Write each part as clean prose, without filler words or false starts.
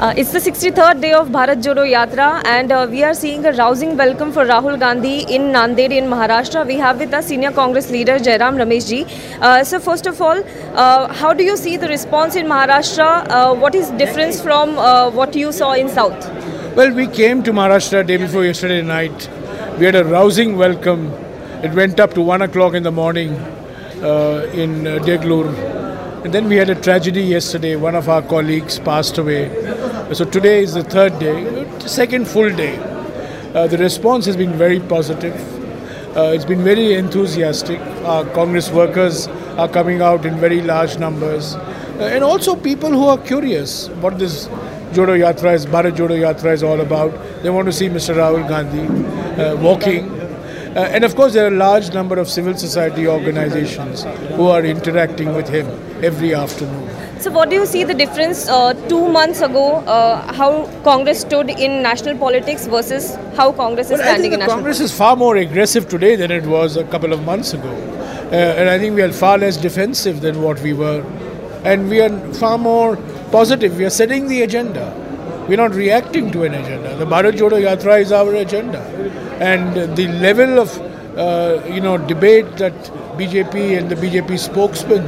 It's the 63rd day of Bharat Jodo Yatra, and we are seeing a rousing welcome for Rahul Gandhi in Nanded in Maharashtra. We have with us senior Congress leader Jairam Ramesh ji. So first of all, how do you see the response in Maharashtra? What is difference from what you saw in South? Well, we came to Maharashtra day before yesterday night. We had a rousing welcome. It went up to 1 o'clock in the morning in Deglur. And then we had a tragedy yesterday. One of our colleagues passed away. So today is the third day, second full day. The response has been very positive. It's been very enthusiastic. Our Congress workers are coming out in very large numbers. And also people who are curious what this Jodo Yatra is, Bharat Jodo Yatra is all about. They want to see Mr. Rahul Gandhi walking. And of course, there are a large number of civil society organizations who are interacting with him every afternoon. So what do you see the difference 2 months ago, how Congress stood in national politics versus how Congress is standing in national politics? Congress is far more aggressive today than it was a couple of months ago. And I think we are far less defensive than what we were. And we are far more positive. We are setting the agenda. We're not reacting to an agenda. The Bharat Jodo Yatra is our agenda. And the level of debate that BJP and the BJP spokesmen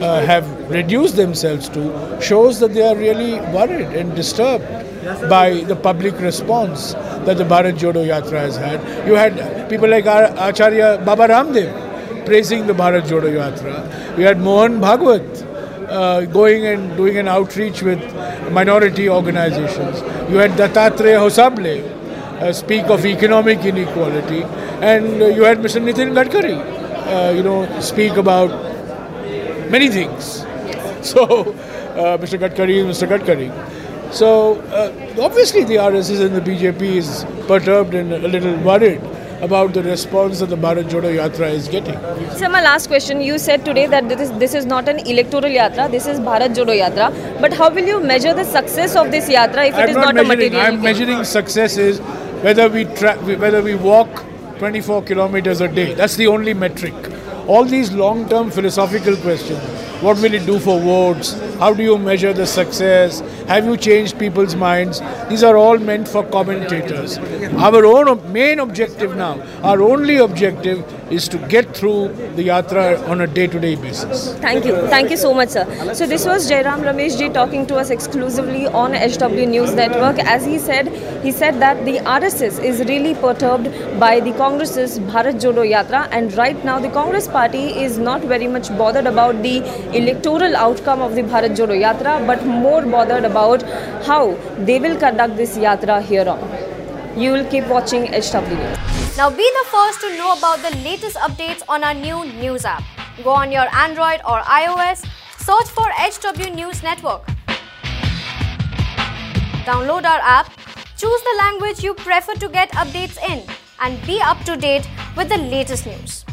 have reduced themselves to shows that they are really worried and disturbed by the public response that the Bharat Jodo Yatra has had. You had people like Acharya Baba Ramdev praising the Bharat Jodo Yatra. You had Mohan Bhagwat going and doing an outreach with minority organizations. You had Dattatreya Hosabale speak of economic inequality, and you had Mr. Nitin Gadkari speak about many things. So Mr. Gadkari is Mr. Gadkari. So obviously the RSS and the BJP is perturbed and a little worried about the response that the Bharat Jodo Yatra is getting. So my last question, you said today that this is not an electoral yatra, this is Bharat Jodo Yatra. But how will you measure the success of this yatra if it is not a material? I'm measuring success is whether we walk 24 kilometers a day. That's the only metric. All these long-term philosophical questions. What will it do for votes? How do you measure the success? Have you changed people's minds? These are all meant for commentators. Our own main objective now, our only objective is to get through the yatra on a day-to-day basis. Thank you. Thank you so much, sir. So this was Jairam Ramesh ji talking to us exclusively on HW News Network. As he said that the RSS is really perturbed by the Congress's Bharat Jodo Yatra, and right now the Congress party is not very much bothered about the electoral outcome of the Bharat Jodo Yatra, but more bothered about how they will conduct this yatra here on. You will keep watching HW News. Now be the first to know about the latest updates on our new news app. Go on your Android or iOS, search for HW News Network. Download our app, choose the language you prefer to get updates in, and be up to date with the latest news.